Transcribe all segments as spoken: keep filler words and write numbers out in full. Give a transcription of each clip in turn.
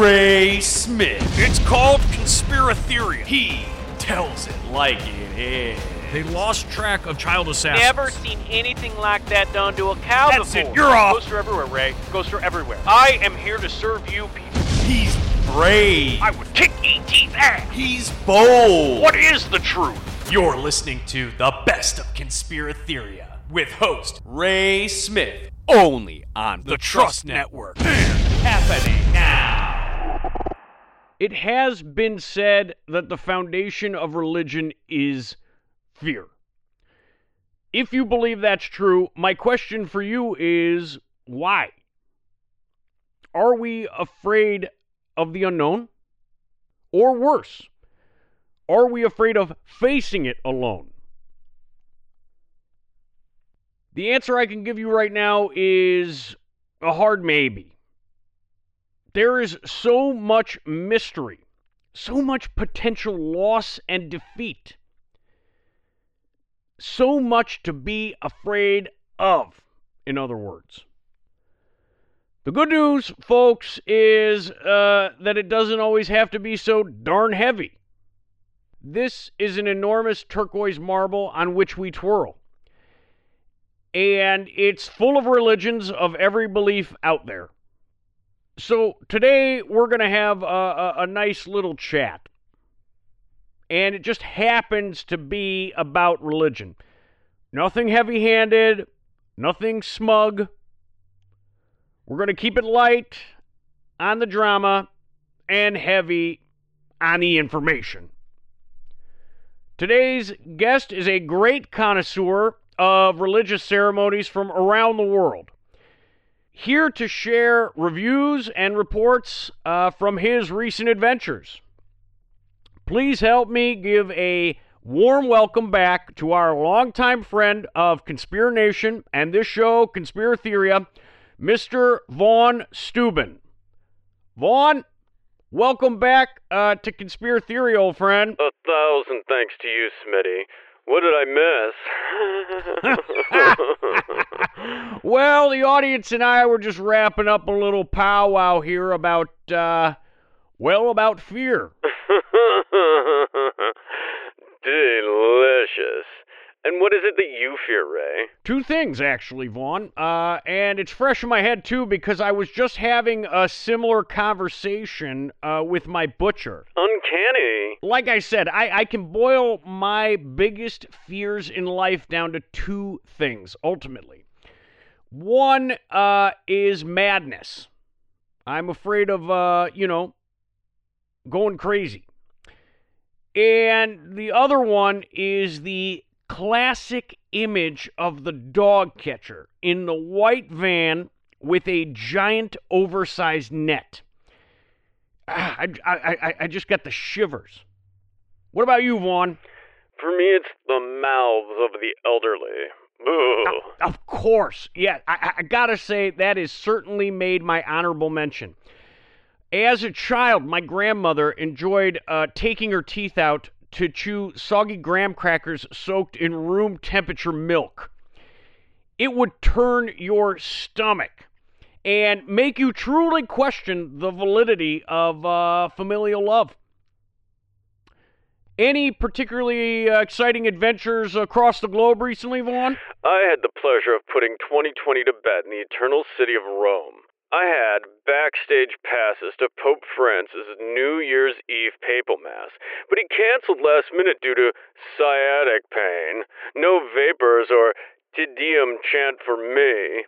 Ray Smith. It's called Conspiratheria. He tells it like it is. They lost track of child assassins. Never seen anything like that done to a cow That's before. That's it, you're off. Ghosts are everywhere, Ray. Ghosts are everywhere. I am here to serve you people. He's brave. I would kick E T's ass. He's bold. What is the truth? You're listening to the best of Conspiratheria with host Ray Smith, only on the, the Trust, Trust Network. Happening now. It has been said that the foundation of religion is fear. If you believe that's true, my question for you is, why? Are we afraid of the unknown? Or worse, are we afraid of facing it alone? The answer I can give you right now is a hard maybe. There is so much mystery, so much potential loss and defeat, so much to be afraid of, in other words. The good news, folks, is uh, that it doesn't always have to be so darn heavy. This is an enormous turquoise marble on which we twirl. And it's full of religions of every belief out there. So today we're going to have a, a, a nice little chat. And it just happens to be about religion. Nothing heavy-handed, nothing smug. We're going to keep it light on the drama and heavy on the information. Today's guest is a great connoisseur of religious ceremonies from around the world. Here to share reviews and reports uh, from his recent adventures. Please help me give a warm welcome back to our longtime friend of Conspira Nation and this show, Conspiratheria, Mister Vaughn Steuben. Vaughn, welcome back uh, to Conspiratheria, old friend. A thousand thanks to you, Smitty. What did I miss? Well, the audience and I were just wrapping up a little powwow here about, uh, well, about fear. Delicious. And what is it that you fear, Ray? Two things, actually, Vaughn. Uh, and it's fresh in my head, too, because I was just having a similar conversation uh, with my butcher. Uncanny. Like I said, I, I can boil my biggest fears in life down to two things, ultimately. One uh, is madness. I'm afraid of, uh, you know, going crazy. And the other one is the classic image of the dog catcher in the white van with a giant oversized net. Ah, I, I, I just got the shivers. What about you, Vaughn? For me, it's the mouths of the elderly. Ugh. Of course. Yeah, I, I gotta say that has certainly made my honorable mention. As a child, my grandmother enjoyed uh, taking her teeth out to chew soggy graham crackers soaked in room temperature milk. It would turn your stomach and make you truly question the validity of uh, familial love. Any particularly uh, exciting adventures across the globe recently, Vaughn? I had the pleasure of putting twenty twenty to bed in the eternal city of Rome. I had backstage passes to Pope Francis' New Year's Eve papal mass, but he canceled last minute due to sciatic pain. No vapors or Te Deum chant for me.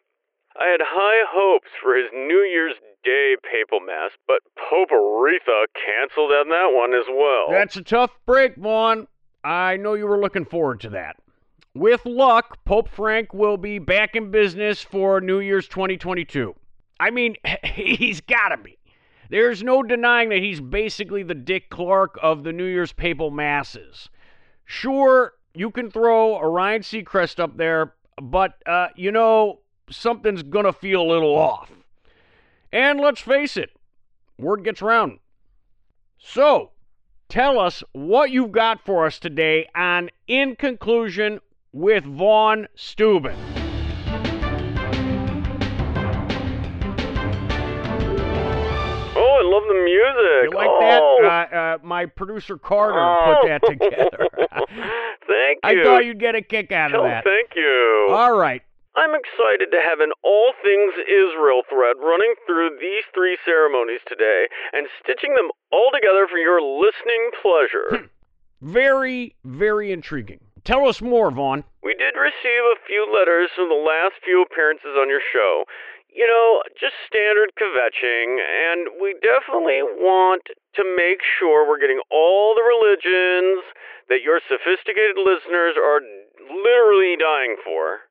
I had high hopes for his New Year's Day papal mass, but Pope Aretha canceled on that one as well. That's a tough break, Vaughn. I know you were looking forward to that. With luck, Pope Frank will be back in business for New Year's twenty twenty-two. I mean, he's got to be. There's no denying that he's basically the Dick Clark of the New Year's papal masses. Sure, you can throw a Ryan Seacrest up there, but, uh, you know, something's going to feel a little off. And let's face it, word gets around. So, tell us what you've got for us today on In Conclusion with Vaughn Steuben. love the music. You like oh. that? Uh, uh, my producer Carter oh. put that together. Thank you. I thought you'd get a kick out oh, of that. Thank you. All right. I'm excited to have an all things Israel thread running through these three ceremonies today and stitching them all together for your listening pleasure. Very, very intriguing. Tell us more, Vaughn. We did receive a few letters from the last few appearances on your show. You know, just standard kvetching, and we definitely want to make sure we're getting all the religions that your sophisticated listeners are literally dying for.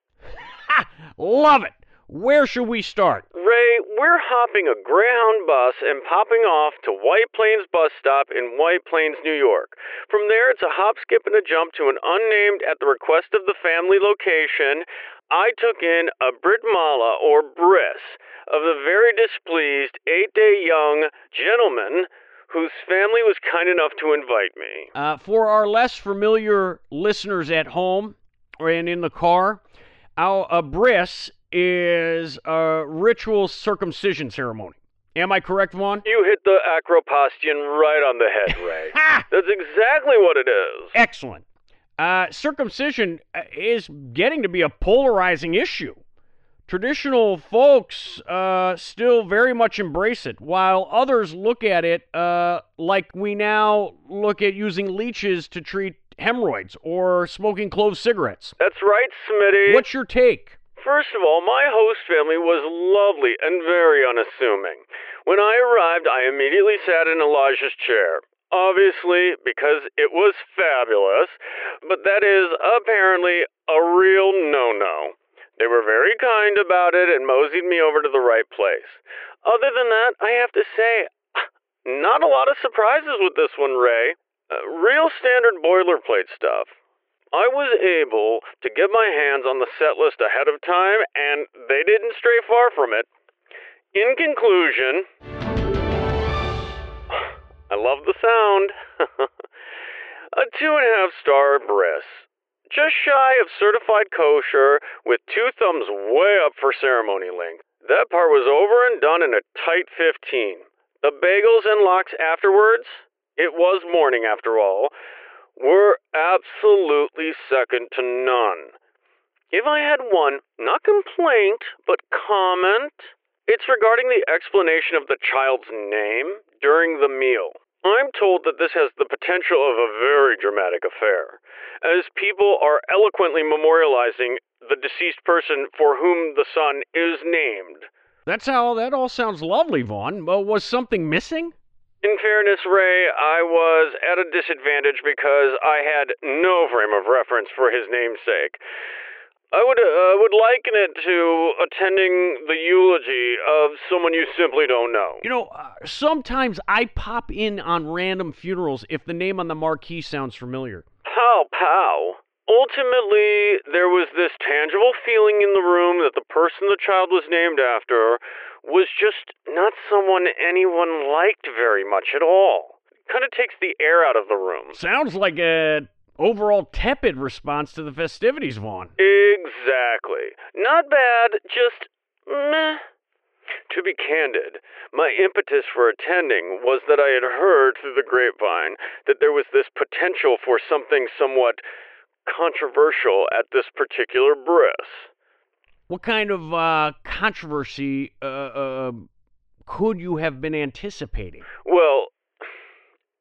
Love it. Where should we start? Ray, we're hopping a Greyhound bus and popping off to White Plains Bus Stop in White Plains, New York. From there, it's a hop, skip, and a jump to an unnamed, at the request of the family, location. I took in a Brit Milah, or Briss, of the very displeased eight-day young gentleman whose family was kind enough to invite me. Uh, for our less familiar listeners at home and in the car, Our, a Briss is a ritual circumcision ceremony. Am I correct, Vaughn? You hit the acropostian right on the head, Ray. That's exactly what it is. Excellent. Uh, circumcision is getting to be a polarizing issue. Traditional folks uh, still very much embrace it, while others look at it uh, like we now look at using leeches to treat hemorrhoids or smoking clove cigarettes. That's right, Smitty. What's your take? First of all, my host family was lovely and very unassuming. When I arrived, I immediately sat in Elijah's chair. Obviously, because it was fabulous, but that is apparently a real no-no. They were very kind about it and moseyed me over to the right place. Other than that, I have to say, not a lot of surprises with this one, Ray. Uh, real standard boilerplate stuff. I was able to get my hands on the set list ahead of time, and they didn't stray far from it. In conclusion, I love the sound. A two and a half star Briss. Just shy of certified kosher, with two thumbs way up for ceremony length. That part was over and done in a tight fifteen. The bagels and lox afterwards? It was morning, after all. We're absolutely second to none. If I had one, not complaint, but comment, it's regarding the explanation of the child's name during the meal. I'm told that this has the potential of a very dramatic affair, as people are eloquently memorializing the deceased person for whom the son is named. That's how that all sounds lovely, Vaughn. But was something missing? In fairness, Ray, I was at a disadvantage because I had no frame of reference for his namesake. I would uh, would liken it to attending the eulogy of someone you simply don't know. You know, uh, sometimes I pop in on random funerals if the name on the marquee sounds familiar. Pow, pow. Ultimately, there was this tangible feeling in the room that the person the child was named after was just not someone anyone liked very much at all. Kind of takes the air out of the room. Sounds like an overall tepid response to the festivities, Vaughn. Exactly. Not bad, just meh. To be candid, my impetus for attending was that I had heard through the grapevine that there was this potential for something somewhat controversial at this particular Briss. What kind of uh, controversy uh, uh, could you have been anticipating? Well,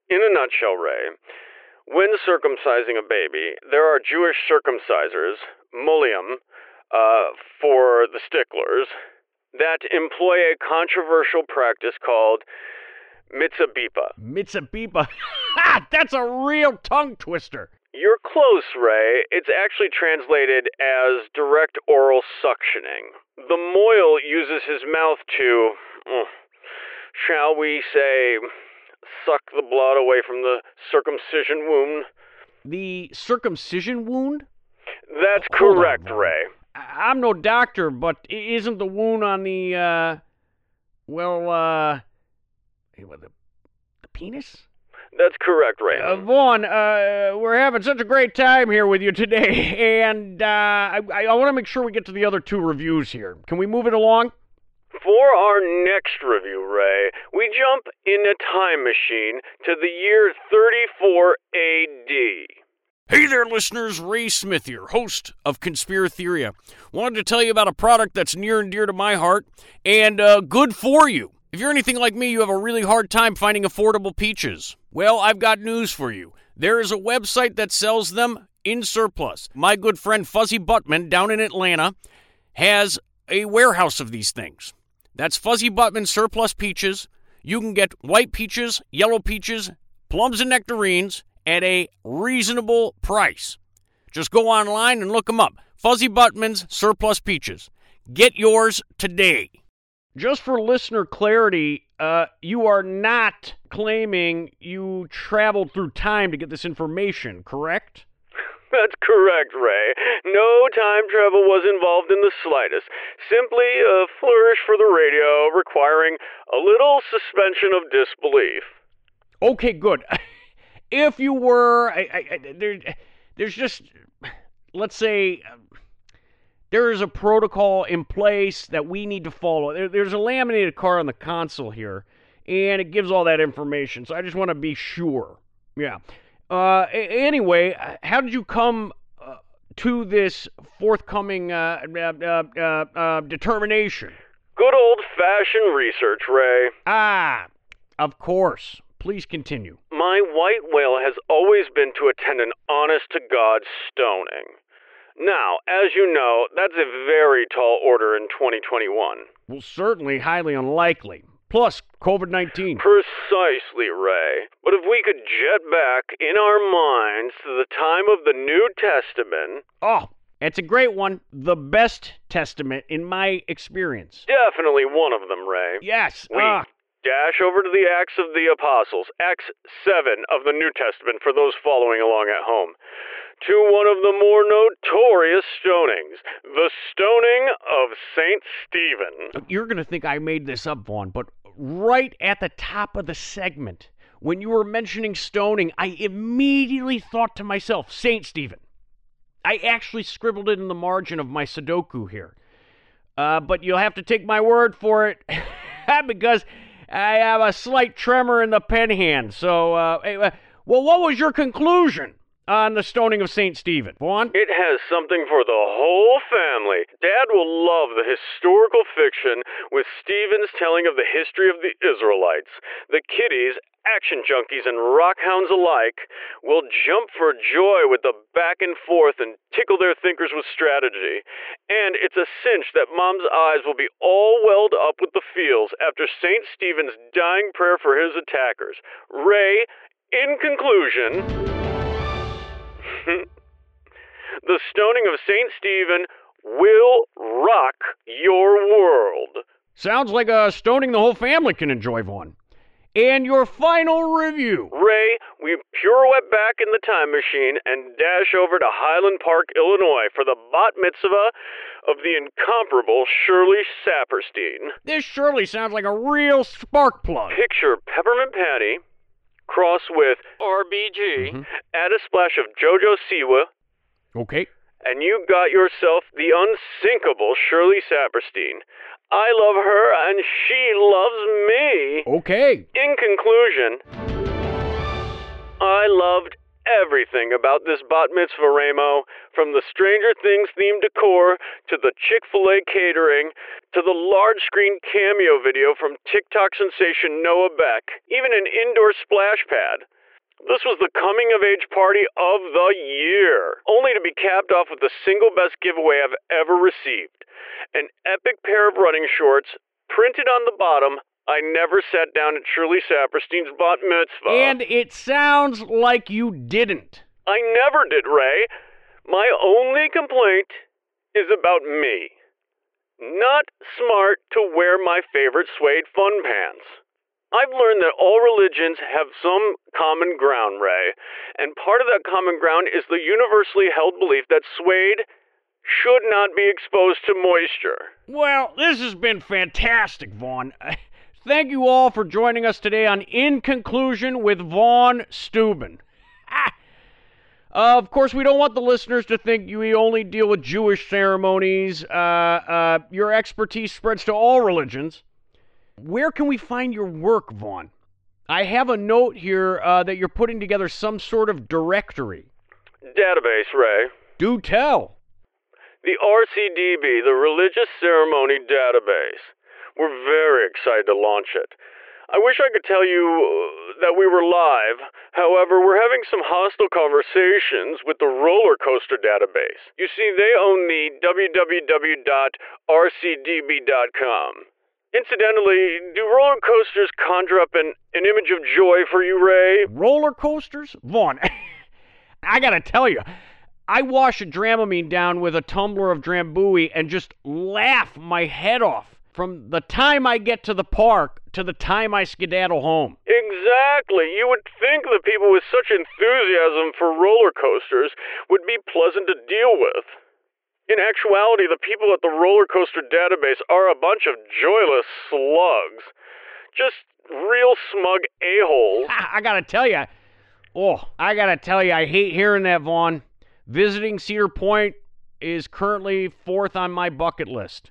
in a nutshell, Ray, when circumcising a baby, there are Jewish circumcisers, Muliam, uh, for the sticklers, that employ a controversial practice called metzitzah b'peh. Metzitzah b'peh? Ha! That's a real tongue twister. You're close, Ray. It's actually translated as direct oral suctioning. The moil uses his mouth to, shall we say, suck the blood away from the circumcision wound. The circumcision wound? That's Hold correct, on, Ray. I'm no doctor, but isn't the wound on the, uh, well, uh, the penis? That's correct, Ray. Uh, Vaughn, uh, we're having such a great time here with you today, and uh, I, I want to make sure we get to the other two reviews here. Can we move it along? For our next review, Ray, we jump in a time machine to the year thirty-four A D Hey there, listeners. Ray Smith here, host of Conspiratheria. Wanted to tell you about a product that's near and dear to my heart and uh, good for you. If you're anything like me, you have a really hard time finding affordable peaches. Well, I've got news for you. There is a website that sells them in surplus. My good friend Fuzzy Buttman down in Atlanta has a warehouse of these things. That's Fuzzy Buttman's Surplus Peaches. You can get white peaches, yellow peaches, plums and nectarines at a reasonable price. Just go online and look them up. Fuzzy Buttman's Surplus Peaches. Get yours today. Just for listener clarity, uh, you are not claiming you traveled through time to get this information, correct? That's correct, Ray. No time travel was involved in the slightest. Simply a flourish for the radio requiring a little suspension of disbelief. Okay, good. If you were, I, I, I, there, there's just, let's say, there is a protocol in place that we need to follow. There, there's a laminated card on the console here, and it gives all that information, so I just want to be sure. Yeah. Uh, anyway, how did you come uh, to this forthcoming uh, uh, uh, uh, determination? Good old-fashioned research, Ray. Ah, of course. Please continue. My white whale has always been to attend an honest-to-God stoning. Now, as you know, that's a very tall order in twenty twenty-one. Well, certainly highly unlikely. Plus, covid nineteen. Precisely, Ray. But if we could jet back in our minds to the time of the New Testament... Oh, it's a great one. The best testament in my experience. Definitely one of them, Ray. Yes. We uh, dash over to the Acts of the Apostles, Acts seven of the New Testament for those following along at home, to one of the more notorious stonings, the stoning of Saint Stephen. You're going to think I made this up, Vaughn, but right at the top of the segment, when you were mentioning stoning, I immediately thought to myself, Saint Stephen. I actually scribbled it in the margin of my Sudoku here. Uh, but you'll have to take my word for it, because I have a slight tremor in the pen hand. So, uh, well, what was your conclusion on the stoning of Saint Stephen? Vaughn? It has something for the whole family. Dad will love the historical fiction with Stephen's telling of the history of the Israelites. The kiddies, action junkies, and rock hounds alike will jump for joy with the back and forth and tickle their thinkers with strategy. And it's a cinch that Mom's eyes will be all welled up with the feels after Saint Stephen's dying prayer for his attackers. Ray, in conclusion... The stoning of Saint Stephen will rock your world. Sounds like a stoning the whole family can enjoy, Vaughn. And your final review. Ray, we pirouette back in the time machine and dash over to Highland Park, Illinois for the bat mitzvah of the incomparable Shirley Saperstein. This Shirley sounds like a real spark plug. Picture Peppermint Patty cross with R B G, mm-hmm. add a splash of Jojo Siwa, okay, and you got yourself the unsinkable Shirley Saperstein. I love her, and she loves me. Okay. In conclusion, I loved everything about this bat mitzvah, Ramo, from the Stranger Things themed decor to the Chick-fil-A catering to the large screen cameo video from TikTok sensation Noah Beck, even an indoor splash pad. This was the coming of age party of the year, only to be capped off with the single best giveaway I've ever received, an epic pair of running shorts printed on the bottom. I never sat down at Shirley Saperstein's bat mitzvah. And it sounds like you didn't. I never did, Ray. My only complaint is about me. Not smart to wear my favorite suede fun pants. I've learned that all religions have some common ground, Ray. And part of that common ground is the universally held belief that suede should not be exposed to moisture. Well, this has been fantastic, Vaughn. Thank you all for joining us today on In Conclusion with Vaughn Steuben. Ah, Uh, of course, we don't want the listeners to think you only deal with Jewish ceremonies. Uh, uh, your expertise spreads to all religions. Where can we find your work, Vaughn? I have a note here uh, that you're putting together some sort of directory. Database, Ray. Do tell. The R C D B, the Religious Ceremony Database. We're very excited to launch it. I wish I could tell you that we were live. However, we're having some hostile conversations with the Roller Coaster Database. You see, they own the w w w dot r c d b dot com. Incidentally, do roller coasters conjure up an, an image of joy for you, Ray? Roller coasters? Vaughn, I gotta tell you, I wash a Dramamine down with a tumbler of Drambuie and just laugh my head off from the time I get to the park to the time I skedaddle home. Exactly. You would think that people with such enthusiasm for roller coasters would be pleasant to deal with. In actuality, the people at the Roller Coaster Database are a bunch of joyless slugs. Just real smug a-holes. I, I gotta tell you, oh, I gotta tell you, I hate hearing that, Vaughn. Visiting Cedar Point is currently fourth on my bucket list.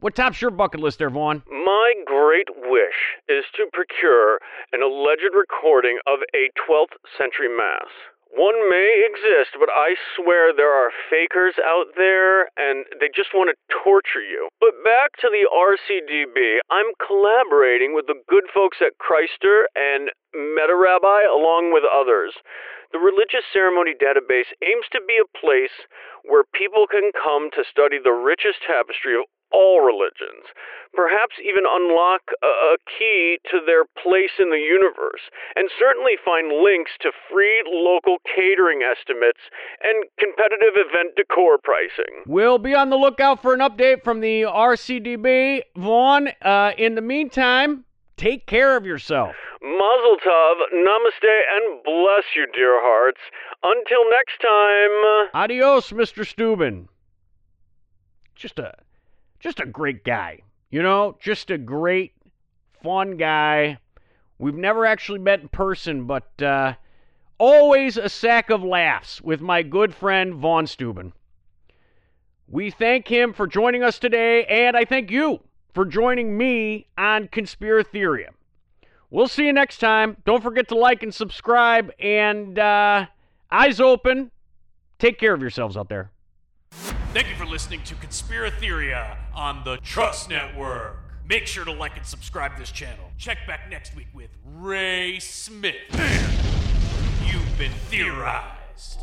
What tops your bucket list there, Vaughn? My great wish is to procure an alleged recording of a twelfth century mass. One may exist, but I swear there are fakers out there, and they just want to torture you. But back to the R C D B, I'm collaborating with the good folks at Chrysler and Metarabbi, along with others. The Religious Ceremony Database aims to be a place where people can come to study the richest tapestry of all religions, perhaps even unlock a key to their place in the universe, and certainly find links to free local catering estimates and competitive event decor pricing. We'll be on the lookout for an update from the R C D B. Vaughn, uh, in the meantime, take care of yourself. Mazel tov, namaste, and bless you, dear hearts. Until next time. Adios, Mister Steuben. Just a... Just a great guy, you know, just a great, fun guy. We've never actually met in person, but uh, always a sack of laughs with my good friend Vaughn Steuben. We thank him for joining us today, and I thank you for joining me on Conspiratheria. We'll see you next time. Don't forget to like and subscribe, and uh, eyes open. Take care of yourselves out there. Thank you for listening to Conspiratheria on the Trust Network. Make sure to like and subscribe to this channel. Check back next week with Ray Smith. You've been theorized.